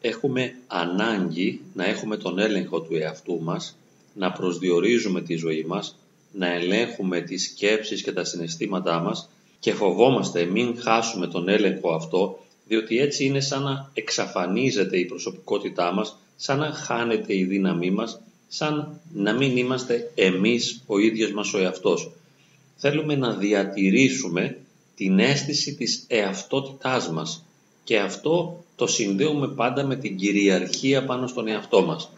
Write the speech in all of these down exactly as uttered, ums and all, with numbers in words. έχουμε ανάγκη να έχουμε τον έλεγχο του εαυτού μας, να προσδιορίζουμε τη ζωή μας, να ελέγχουμε τις σκέψεις και τα συναισθήματά μας και φοβόμαστε μην χάσουμε τον έλεγχο αυτό, διότι έτσι είναι σαν να εξαφανίζεται η προσωπικότητά μας, σαν να χάνεται η δύναμή μας, σαν να μην είμαστε εμείς ο ίδιος μας ο εαυτός. Θέλουμε να διατηρήσουμε την αίσθηση της εαυτότητάς μας και αυτό το συνδέουμε πάντα με την κυριαρχία πάνω στον εαυτό μας.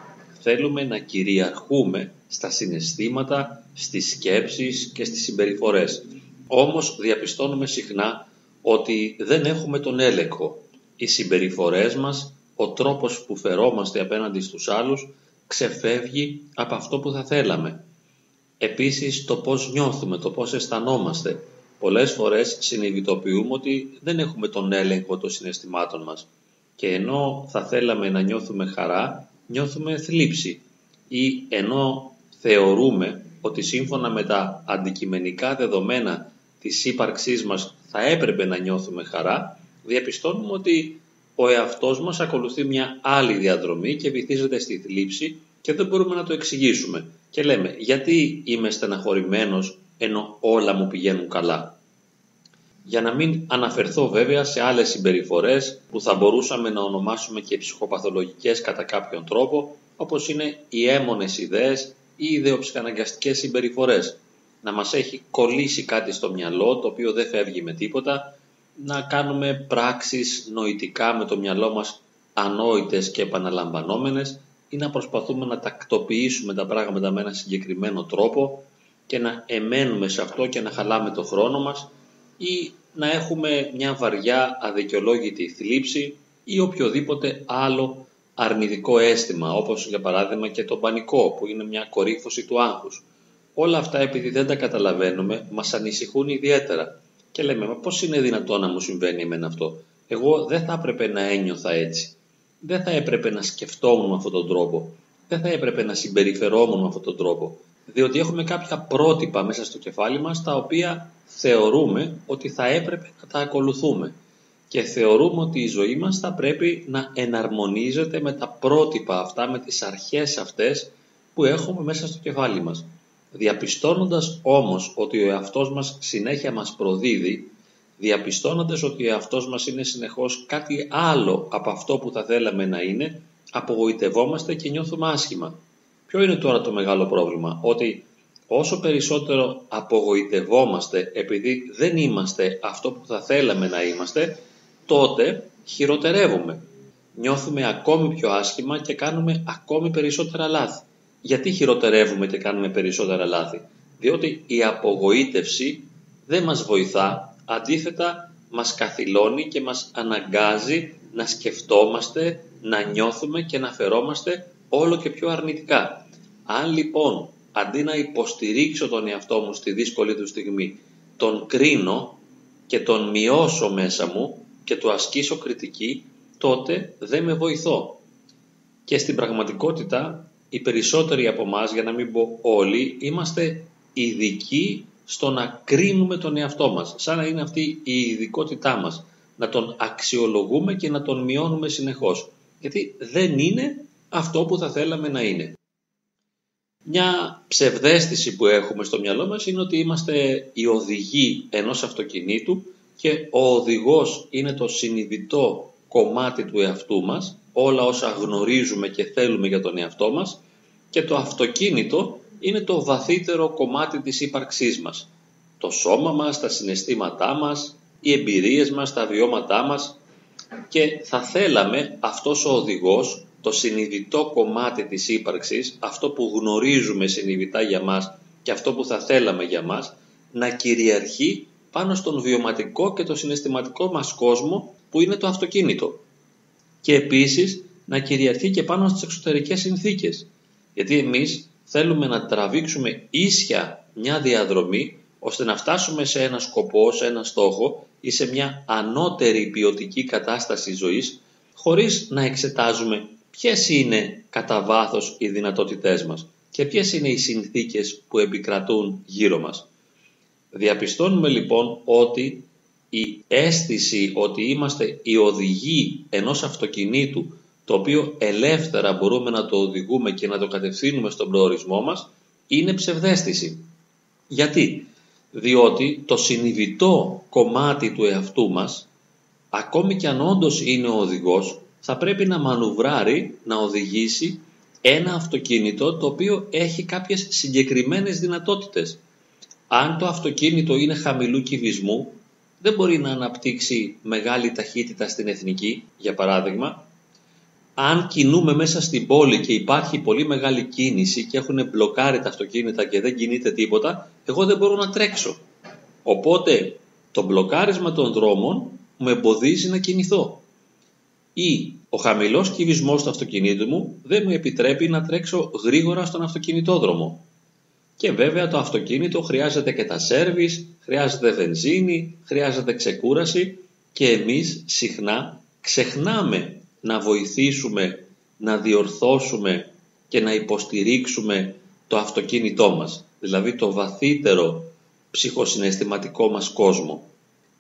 Θέλουμε να κυριαρχούμε στα συναισθήματα, στις σκέψεις και στις συμπεριφορές. Όμως διαπιστώνουμε συχνά ότι δεν έχουμε τον έλεγχο. Οι συμπεριφορές μας, ο τρόπος που φερόμαστε απέναντι στους άλλους, ξεφεύγει από αυτό που θα θέλαμε. Επίσης το πώς νιώθουμε, το πώς αισθανόμαστε. Πολλές φορές συνειδητοποιούμε ότι δεν έχουμε τον έλεγχο των συναισθημάτων μας και ενώ θα θέλαμε να νιώθουμε χαρά, νιώθουμε θλίψη ή ενώ θεωρούμε ότι σύμφωνα με τα αντικειμενικά δεδομένα της ύπαρξής μας θα έπρεπε να νιώθουμε χαρά, διαπιστώνουμε ότι ο εαυτός μας ακολουθεί μια άλλη διαδρομή και βυθίζεται στη θλίψη και δεν μπορούμε να το εξηγήσουμε. Και λέμε, γιατί είμαι στεναχωρημένος ενώ όλα μου πηγαίνουν καλά. Για να μην αναφερθώ βέβαια σε άλλες συμπεριφορές που θα μπορούσαμε να ονομάσουμε και ψυχοπαθολογικές κατά κάποιον τρόπο, όπως είναι οι αίμονες ιδέες ή ιδεοψυχαναγκαστικές συμπεριφορές. Να μας έχει κολλήσει κάτι στο μυαλό το οποίο δεν φεύγει με τίποτα, να κάνουμε πράξεις νοητικά με το μυαλό μας ανόητες και επαναλαμβανόμενες ή να προσπαθούμε να τακτοποιήσουμε τα πράγματα με ένα συγκεκριμένο τρόπο και να εμένουμε σε αυτό και να χαλάμε το χρόνο μας ή να έχουμε μια βαριά αδικαιολόγητη θλίψη ή οποιοδήποτε άλλο αρνητικό αίσθημα, όπως για παράδειγμα και το πανικό που είναι μια κορύφωση του άγχους. Όλα αυτά επειδή δεν τα καταλαβαίνουμε μας ανησυχούν ιδιαίτερα και λέμε μα πώς είναι δυνατόν να μου συμβαίνει εμένα αυτό, εγώ δεν θα έπρεπε να ένιωθα έτσι, δεν θα έπρεπε να σκεφτόμουν με αυτόν τον τρόπο, δεν θα έπρεπε να συμπεριφερόμουν με αυτόν τον τρόπο. Διότι έχουμε κάποια πρότυπα μέσα στο κεφάλι μας τα οποία θεωρούμε ότι θα έπρεπε να τα ακολουθούμε και θεωρούμε ότι η ζωή μας θα πρέπει να εναρμονίζεται με τα πρότυπα αυτά, με τις αρχές αυτές που έχουμε μέσα στο κεφάλι μας. Διαπιστώνοντας όμως ότι ο εαυτός μας συνέχεια μας προδίδει, διαπιστώνοντας ότι ο εαυτός μας είναι συνεχώς κάτι άλλο από αυτό που θα θέλαμε να είναι, απογοητευόμαστε και νιώθουμε άσχημα. Ποιο είναι τώρα το μεγάλο πρόβλημα, ότι όσο περισσότερο απογοητευόμαστε επειδή δεν είμαστε αυτό που θα θέλαμε να είμαστε, τότε χειροτερεύουμε. Νιώθουμε ακόμη πιο άσχημα και κάνουμε ακόμη περισσότερα λάθη. Γιατί χειροτερεύουμε και κάνουμε περισσότερα λάθη? Διότι η απογοήτευση δεν μας βοηθά, αντίθετα μας καθυλώνει και μας αναγκάζει να σκεφτόμαστε, να νιώθουμε και να φερόμαστε όλο και πιο αρνητικά. Αν λοιπόν, αντί να υποστηρίξω τον εαυτό μου στη δύσκολη του στιγμή, τον κρίνω και τον μειώσω μέσα μου και του ασκήσω κριτική, τότε δεν με βοηθώ. Και στην πραγματικότητα, οι περισσότεροι από εμάς, για να μην πω όλοι, είμαστε ειδικοί στο να κρίνουμε τον εαυτό μας, σαν να είναι αυτή η ειδικότητά μας, να τον αξιολογούμε και να τον μειώνουμε συνεχώς, γιατί δεν είναι αυτό που θα θέλαμε να είναι. Μια ψευδαίσθηση που έχουμε στο μυαλό μας είναι ότι είμαστε οι οδηγοί ενός αυτοκινήτου και ο οδηγός είναι το συνειδητό κομμάτι του εαυτού μας, όλα όσα γνωρίζουμε και θέλουμε για τον εαυτό μας, και το αυτοκίνητο είναι το βαθύτερο κομμάτι της ύπαρξής μας. Το σώμα μας, τα συναισθήματά μας, οι εμπειρίες μας, τα βιώματά μας, και θα θέλαμε αυτός ο οδηγός, το συνειδητό κομμάτι της ύπαρξης, αυτό που γνωρίζουμε συνειδητά για μας και αυτό που θα θέλαμε για μας, να κυριαρχεί πάνω στον βιωματικό και το συναισθηματικό μας κόσμο που είναι το αυτοκίνητο. Και επίσης να κυριαρχεί και πάνω στις εξωτερικές συνθήκες. Γιατί εμείς θέλουμε να τραβήξουμε ίσια μια διαδρομή ώστε να φτάσουμε σε ένα σκοπό, σε ένα στόχο ή σε μια ανώτερη ποιοτική κατάσταση ζωής, χωρίς να εξετάζουμε ποιες είναι κατά βάθος οι δυνατότητές μας και ποιες είναι οι συνθήκες που επικρατούν γύρω μας. Διαπιστώνουμε λοιπόν ότι η αίσθηση ότι είμαστε οι οδηγοί ενός αυτοκινήτου, το οποίο ελεύθερα μπορούμε να το οδηγούμε και να το κατευθύνουμε στον προορισμό μας, είναι ψευδαίσθηση. Γιατί? Διότι το συνειδητό κομμάτι του εαυτού μας, ακόμη κι αν όντως είναι ο οδηγός, θα πρέπει να μανουβράρει, να οδηγήσει ένα αυτοκίνητο το οποίο έχει κάποιες συγκεκριμένες δυνατότητες. Αν το αυτοκίνητο είναι χαμηλού κυβισμού, δεν μπορεί να αναπτύξει μεγάλη ταχύτητα στην εθνική, για παράδειγμα. Αν κινούμε μέσα στην πόλη και υπάρχει πολύ μεγάλη κίνηση και έχουν μπλοκάρει τα αυτοκίνητα και δεν κινείται τίποτα, εγώ δεν μπορώ να τρέξω. Οπότε το μπλοκάρισμα των δρόμων με εμποδίζει να κινηθώ. Ή ο χαμηλός κυβισμός του αυτοκινήτου μου δεν μου επιτρέπει να τρέξω γρήγορα στον αυτοκινητόδρομο. Και βέβαια το αυτοκίνητο χρειάζεται και τα σέρβις, χρειάζεται βενζίνη, χρειάζεται ξεκούραση και εμείς συχνά ξεχνάμε να βοηθήσουμε, να διορθώσουμε και να υποστηρίξουμε το αυτοκίνητό μας, δηλαδή το βαθύτερο ψυχοσυναισθηματικό μας κόσμο.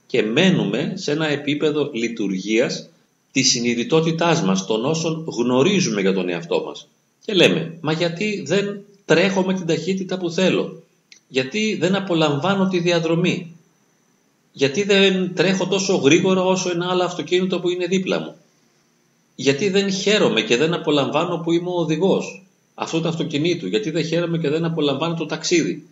Και μένουμε σε ένα επίπεδο λειτουργίας της συνειδητότητάς μας, των όσων γνωρίζουμε για τον εαυτό μας. Και λέμε, μα γιατί δεν τρέχω με την ταχύτητα που θέλω, γιατί δεν απολαμβάνω τη διαδρομή, γιατί δεν τρέχω τόσο γρήγορα όσο ένα άλλο αυτοκίνητο που είναι δίπλα μου, γιατί δεν χαίρομαι και δεν απολαμβάνω που είμαι ο οδηγός αυτού του αυτοκινήτου, γιατί δεν χαίρομαι και δεν απολαμβάνω το ταξίδι.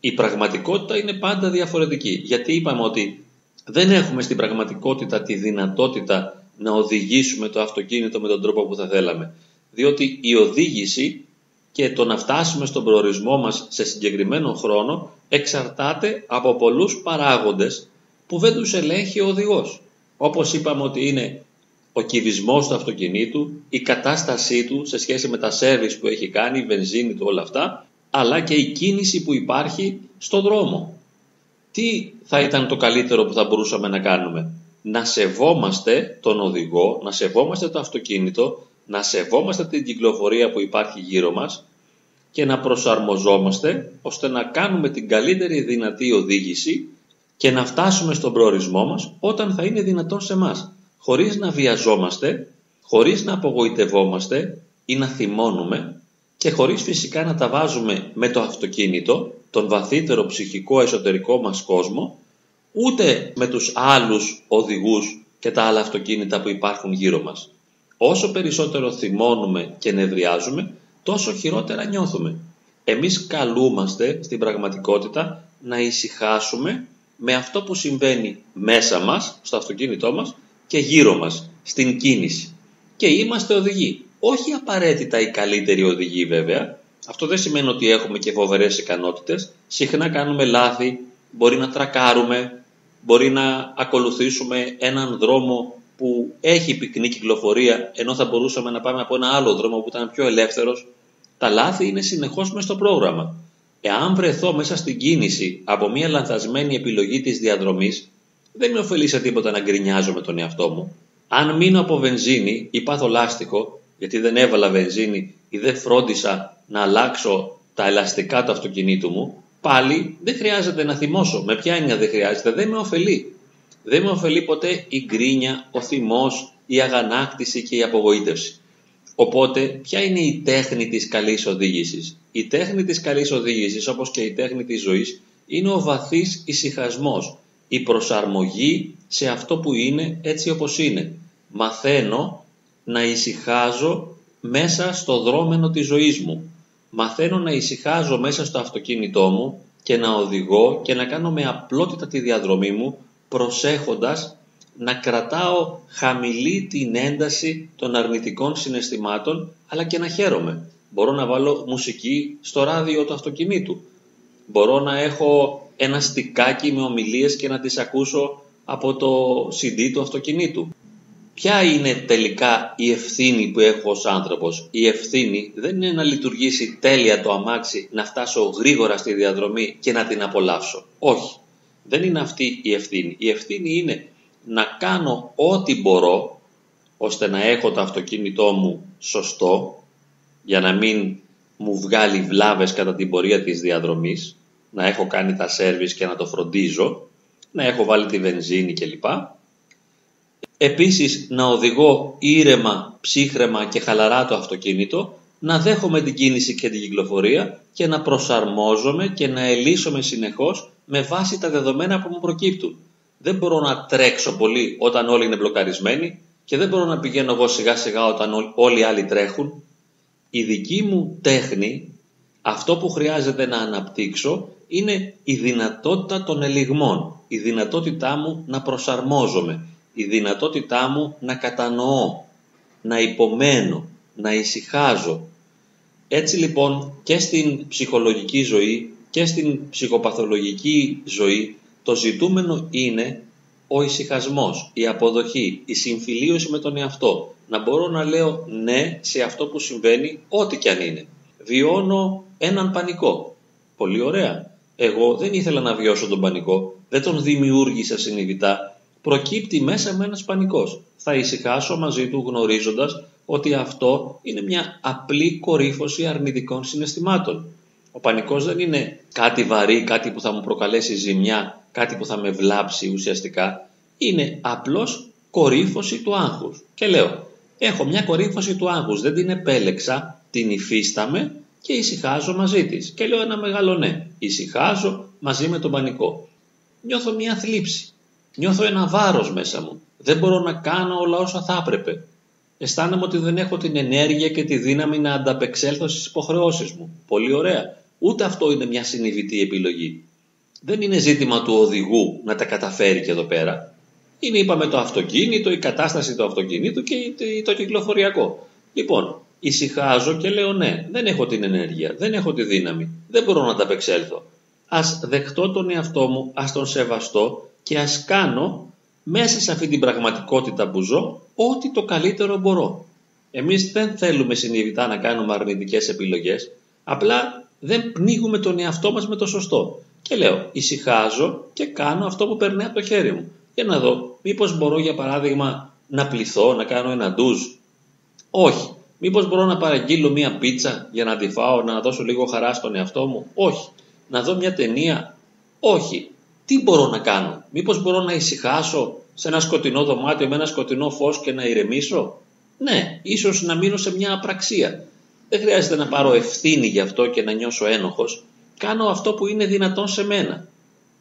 Η πραγματικότητα είναι πάντα διαφορετική, γιατί είπαμε ότι δεν έχουμε στην πραγματικότητα τη δυνατότητα να οδηγήσουμε το αυτοκίνητο με τον τρόπο που θα θέλαμε, διότι η οδήγηση και το να φτάσουμε στον προορισμό μας σε συγκεκριμένο χρόνο εξαρτάται από πολλούς παράγοντες που δεν τους ελέγχει ο οδηγός. Όπως είπαμε ότι είναι ο κυβισμός του αυτοκινήτου, η κατάστασή του σε σχέση με τα σέρβις που έχει κάνει, η βενζίνη του, όλα αυτά, αλλά και η κίνηση που υπάρχει στον δρόμο. Τι θα ήταν το καλύτερο που θα μπορούσαμε να κάνουμε? Να σεβόμαστε τον οδηγό, να σεβόμαστε το αυτοκίνητο, να σεβόμαστε την κυκλοφορία που υπάρχει γύρω μας και να προσαρμοζόμαστε ώστε να κάνουμε την καλύτερη δυνατή οδήγηση και να φτάσουμε στον προορισμό μας όταν θα είναι δυνατόν σε μας, χωρίς να βιαζόμαστε, χωρίς να απογοητευόμαστε ή να θυμώνουμε και χωρίς φυσικά να τα βάζουμε με το αυτοκίνητο, τον βαθύτερο ψυχικό εσωτερικό μας κόσμο, ούτε με τους άλλους οδηγούς και τα άλλα αυτοκίνητα που υπάρχουν γύρω μας. Όσο περισσότερο θυμώνουμε και νευριάζουμε, τόσο χειρότερα νιώθουμε. Εμείς καλούμαστε στην πραγματικότητα να ησυχάσουμε με αυτό που συμβαίνει μέσα μας, στο αυτοκίνητό μας και γύρω μας, στην κίνηση. Και είμαστε οδηγοί. Όχι απαραίτητα οι καλύτεροι οδηγοί βέβαια. Αυτό δεν σημαίνει ότι έχουμε και φοβερές ικανότητες. Συχνά κάνουμε λάθη, μπορεί να τρακάρουμε, μπορεί να ακολουθήσουμε έναν δρόμο που έχει πυκνή κυκλοφορία, ενώ θα μπορούσαμε να πάμε από ένα άλλο δρόμο που ήταν πιο ελεύθερος. Τα λάθη είναι συνεχώς μες στο πρόγραμμα. Εάν βρεθώ μέσα στην κίνηση από μια λανθασμένη επιλογή της διαδρομής, δεν με ωφελεί σε τίποτα να γκρινιάζω με τον εαυτό μου. Αν μείνω από βενζίνη ή πάθω λάστιχο, γιατί δεν έβαλα βενζίνη ή δεν φρόντισα να αλλάξω τα ελαστικά του αυτοκινήτου μου, πάλι δεν χρειάζεται να θυμώσω. Με ποια έννοια δεν χρειάζεται? Δεν με ωφελεί. Δεν με ωφελεί ποτέ η γκρίνια, ο θυμός, η αγανάκτηση και η απογοήτευση. Οπότε, ποια είναι η τέχνη της καλής οδήγησης? Η τέχνη της καλής οδήγησης, όπως και η τέχνη της ζωής, είναι ο βαθύς ησυχασμός, η προσαρμογή σε αυτό που είναι έτσι όπως είναι. Μαθαίνω να ησυχάζω μέσα στο δρόμενο της ζωής μου. Μαθαίνω να ησυχάζω μέσα στο αυτοκίνητό μου και να οδηγώ και να κάνω με απλότητα τη διαδρομή μου, προσέχοντας να κρατάω χαμηλή την ένταση των αρνητικών συναισθημάτων, αλλά και να χαίρομαι. Μπορώ να βάλω μουσική στο ράδιο του αυτοκινήτου. Μπορώ να έχω ένα στικάκι με ομιλίες και να τις ακούσω από το σι ντι του αυτοκινήτου. Ποια είναι τελικά η ευθύνη που έχω ως άνθρωπος? Η ευθύνη δεν είναι να λειτουργήσει τέλεια το αμάξι, να φτάσω γρήγορα στη διαδρομή και να την απολαύσω. Όχι. Δεν είναι αυτή η ευθύνη. Η ευθύνη είναι να κάνω ό,τι μπορώ ώστε να έχω το αυτοκίνητό μου σωστό, για να μην μου βγάλει βλάβες κατά την πορεία της διαδρομής, να έχω κάνει τα σέρβις και να το φροντίζω, να έχω βάλει τη βενζίνη κλπ. Επίσης να οδηγώ ήρεμα, ψύχρεμα και χαλαρά το αυτοκίνητο, να δέχομαι την κίνηση και την κυκλοφορία και να προσαρμόζομαι και να ελίσσομαι συνεχώς με βάση τα δεδομένα που μου προκύπτουν. Δεν μπορώ να τρέξω πολύ όταν όλοι είναι μπλοκαρισμένοι και δεν μπορώ να πηγαίνω εγώ σιγά σιγά όταν όλοι οι άλλοι τρέχουν. Η δική μου τέχνη, αυτό που χρειάζεται να αναπτύξω, είναι η δυνατότητα των ελιγμών, η δυνατότητά μου να προσαρμόζομαι, η δυνατότητά μου να κατανοώ, να υπομένω, να ησυχάζω. Έτσι λοιπόν και στην ψυχολογική ζωή και στην ψυχοπαθολογική ζωή το ζητούμενο είναι ο ησυχασμός, η αποδοχή, η συμφιλίωση με τον εαυτό. Να μπορώ να λέω ναι σε αυτό που συμβαίνει, ό,τι κι αν είναι. Βιώνω έναν πανικό. Πολύ ωραία. Εγώ δεν ήθελα να βιώσω τον πανικό, δεν τον δημιούργησα συνειδητά. Προκύπτει μέσα με ένας πανικός. Θα ησυχάσω μαζί του γνωρίζοντας ότι αυτό είναι μια απλή κορύφωση αρνητικών συναισθημάτων. Ο πανικός δεν είναι κάτι βαρύ, κάτι που θα μου προκαλέσει ζημιά, κάτι που θα με βλάψει ουσιαστικά. Είναι απλώς κορύφωση του άγχους. Και λέω, έχω μια κορύφωση του άγχους, δεν την επέλεξα, την υφίσταμαι και ησυχάζω μαζί της. Και λέω ένα μεγάλο ναι, ησυχάζω μαζί με τον πανικό. Νιώθω μια θλίψη, νιώθω ένα βάρος μέσα μου. Δεν μπορώ να κάνω όλα όσα θα έπρεπε. Αισθάνομαι ότι δεν έχω την ενέργεια και τη δύναμη να ανταπεξέλθω στις υποχρεώσεις μου. Πολύ ωραία. Ούτε αυτό είναι μια συνειδητή επιλογή. Δεν είναι ζήτημα του οδηγού να τα καταφέρει και εδώ πέρα. Είναι, είπαμε, το αυτοκίνητο, η κατάσταση του αυτοκίνητου και το κυκλοφοριακό. Λοιπόν, ησυχάζω και λέω ναι, δεν έχω την ενέργεια, δεν έχω τη δύναμη, δεν μπορώ να ανταπεξέλθω. Ας δεχτώ τον εαυτό μου, ας τον σεβαστώ και ας κάνω μέσα σε αυτή την πραγματικότητα που ζω ό,τι το καλύτερο μπορώ. Εμείς δεν θέλουμε συνειδητά να κάνουμε αρνητικές επιλογές, απλά δεν πνίγουμε τον εαυτό μας με το σωστό. Και λέω, ησυχάζω και κάνω αυτό που περνάει από το χέρι μου. Για να δω, μήπως μπορώ για παράδειγμα να πληθώ, να κάνω ένα ντουζ? Όχι. Μήπως μπορώ να παραγγείλω μία πίτσα για να τη φάω, να δώσω λίγο χαρά στον εαυτό μου? Όχι. Να δω μια ταινία? Όχι. Τι μπορώ να κάνω? Μήπως μπορώ να ησυχάσω σε ένα σκοτεινό δωμάτιο με ένα σκοτεινό φως και να ηρεμήσω? Ναι, ίσως να μείνω σε μια απραξία. Δεν χρειάζεται να πάρω ευθύνη γι' αυτό και να νιώσω ένοχος. Κάνω αυτό που είναι δυνατόν σε μένα.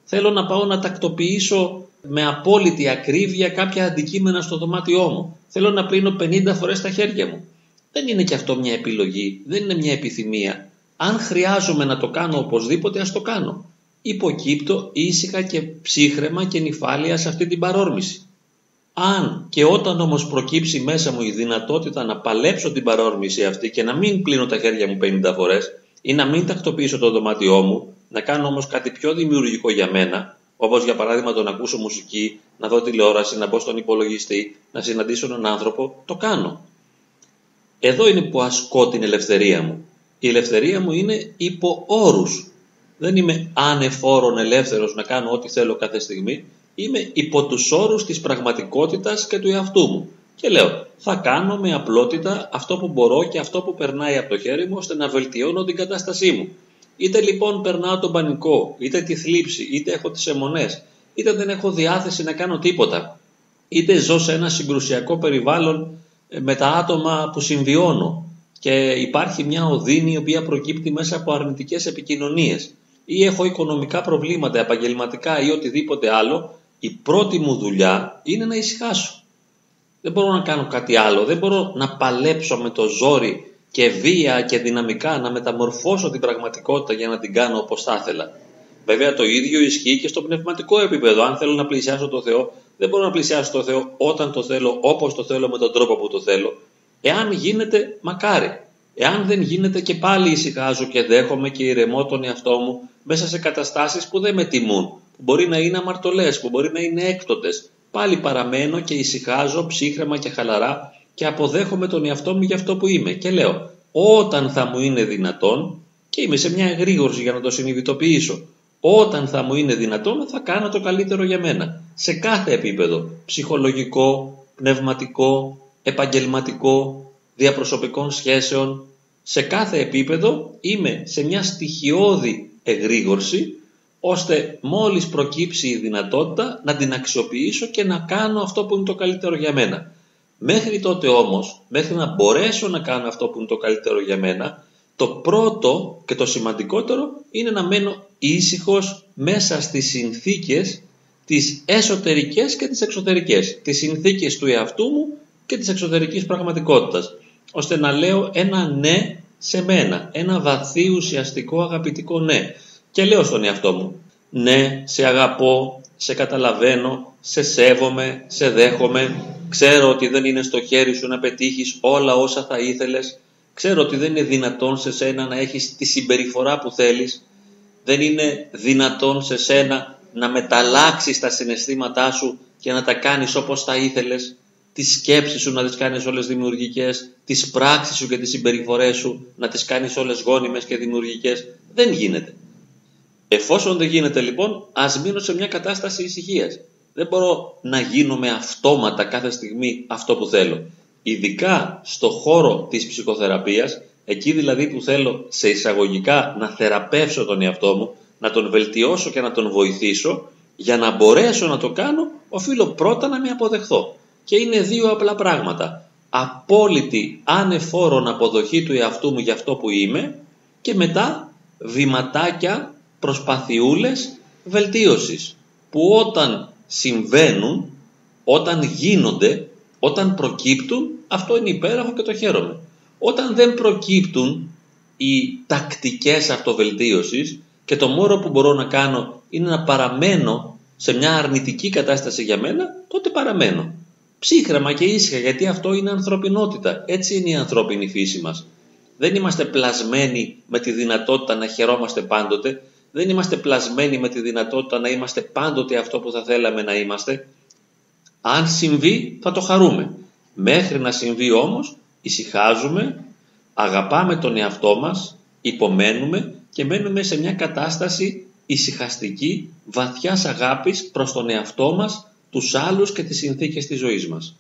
Θέλω να πάω να τακτοποιήσω με απόλυτη ακρίβεια κάποια αντικείμενα στο δωμάτιό μου. Θέλω να πλύνω πενήντα φορές τα χέρια μου. Δεν είναι και αυτό μια επιλογή, δεν είναι μια επιθυμία. Αν χρειάζομαι να το κάνω οπωσδήποτε, ας το κάνω. Υποκύπτω ήσυχα και ψύχρεμα και νηφάλια σε αυτή την παρόρμηση. Αν και όταν όμως προκύψει μέσα μου η δυνατότητα να παλέψω την παρόρμηση αυτή και να μην πλύνω τα χέρια μου πενήντα φορές ή να μην τακτοποιήσω το δωμάτιό μου, να κάνω όμως κάτι πιο δημιουργικό για μένα, όπως για παράδειγμα το να ακούσω μουσική, να δω τηλεόραση, να μπω στον υπολογιστή, να συναντήσω έναν άνθρωπο, το κάνω. Εδώ είναι που ασκώ την ελευθερία μου. Η ελευθερία μου είναι υπό όρους. Δεν είμαι άνευ όρων ελεύθερος να κάνω ό,τι θέλω κάθε στιγμή. Είμαι υπό τους όρους της πραγματικότητας και του εαυτού μου. Και λέω, θα κάνω με απλότητα αυτό που μπορώ και αυτό που περνάει από το χέρι μου, ώστε να βελτιώνω την κατάστασή μου. Είτε λοιπόν περνάω τον πανικό, είτε τη θλίψη, είτε έχω τις αιμονές, είτε δεν έχω διάθεση να κάνω τίποτα, είτε ζω σε ένα συγκρουσιακό περιβάλλον με τα άτομα που συμβιώνω και υπάρχει μια οδύνη η οποία προκύπτει μέσα από αρνητικές επικοινωνίες, ή έχω οικονομικά προβλήματα, επαγγελματικά ή οτιδήποτε άλλο, η πρώτη μου δουλειά είναι να ησυχάσω. Δεν μπορώ να κάνω κάτι άλλο, δεν μπορώ να παλέψω με το ζόρι και βία και δυναμικά να μεταμορφώσω την πραγματικότητα για να την κάνω όπως θα ήθελα. Βέβαια το ίδιο ισχύει και στο πνευματικό επίπεδο. Αν θέλω να πλησιάσω το Θεό, δεν μπορώ να πλησιάσω το Θεό όταν το θέλω, όπως το θέλω, με τον τρόπο που το θέλω. Εάν γίνεται, μακάρι. Εάν δεν γίνεται, και πάλι ησυχάζω και δέχομαι και ηρεμώ τον εαυτό μου μέσα σε καταστάσεις που δεν με τιμούν, που μπορεί να είναι αμαρτωλές, που μπορεί να είναι έκπτωτες. Πάλι παραμένω και ησυχάζω ψύχρεμα και χαλαρά και αποδέχομαι τον εαυτό μου για αυτό που είμαι. Και λέω, όταν θα μου είναι δυνατόν, και είμαι σε μια εγρήγορση για να το συνειδητοποιήσω, όταν θα μου είναι δυνατόν θα κάνω το καλύτερο για μένα. Σε κάθε επίπεδο, ψυχολογικό, πνευματικό, επαγγελματικό, διαπροσωπικών σχέσεων, σε κάθε επίπεδο είμαι σε μια στοιχειώδη εγρήγορση ώστε μόλις προκύψει η δυνατότητα να την αξιοποιήσω και να κάνω αυτό που είναι το καλύτερο για μένα. Μέχρι τότε όμως, μέχρι να μπορέσω να κάνω αυτό που είναι το καλύτερο για μένα, το πρώτο και το σημαντικότερο είναι να μένω ήσυχος μέσα στις συνθήκες, τις εσωτερικές και τις εξωτερικές, τις συνθήκες του εαυτού μου και της εξωτερικής πραγματικότητας, ώστε να λέω ένα ναι σε μένα, ένα βαθύ ουσιαστικό αγαπητικό ναι. Και λέω στον εαυτό μου, ναι, σε αγαπώ, σε καταλαβαίνω, σε σέβομαι, σε δέχομαι, ξέρω ότι δεν είναι στο χέρι σου να πετύχεις όλα όσα θα ήθελες, ξέρω ότι δεν είναι δυνατόν σε σένα να έχεις τη συμπεριφορά που θέλεις, δεν είναι δυνατόν σε σένα να μεταλλάξεις τα συναισθήματά σου και να τα κάνεις όπως θα ήθελες, τις σκέψεις σου να τις κάνεις όλες δημιουργικές, τις πράξεις σου και τις συμπεριφορές σου να τις κάνεις όλες γόνιμες και δημιουργικές. Δεν γίνεται. Εφόσον δεν γίνεται λοιπόν, ας μείνω σε μια κατάσταση ησυχίας. Δεν μπορώ να γίνομαι αυτόματα κάθε στιγμή αυτό που θέλω. Ειδικά στο χώρο της ψυχοθεραπείας, εκεί δηλαδή που θέλω σε εισαγωγικά να θεραπεύσω τον εαυτό μου, να τον βελτιώσω και να τον βοηθήσω, για να μπορέσω να το κάνω, οφείλω πρώτα να με αποδεχθώ. Και είναι δύο απλά πράγματα. Απόλυτη ανεφόρον αποδοχή του εαυτού μου για αυτό που είμαι και μετά βηματάκια, προσπαθιούλες βελτίωσης που όταν συμβαίνουν, όταν γίνονται, όταν προκύπτουν, αυτό είναι υπέροχο και το χαίρομαι. Όταν δεν προκύπτουν οι τακτικές αυτοβελτίωσης και το μόνο που μπορώ να κάνω είναι να παραμένω σε μια αρνητική κατάσταση για μένα, τότε παραμένω. Ψύχραμα και ήσυχα, γιατί αυτό είναι ανθρωπινότητα. Έτσι είναι η ανθρώπινη φύση μας. Δεν είμαστε πλασμένοι με τη δυνατότητα να χαιρόμαστε πάντοτε. Δεν είμαστε πλασμένοι με τη δυνατότητα να είμαστε πάντοτε αυτό που θα θέλαμε να είμαστε. Αν συμβεί θα το χαρούμε. Μέχρι να συμβεί όμως ησυχάζουμε, αγαπάμε τον εαυτό μας, υπομένουμε και μένουμε σε μια κατάσταση ησυχαστική, βαθιάς αγάπης προς τον εαυτό μας, τους άλλους και τις συνθήκες της ζωής μας.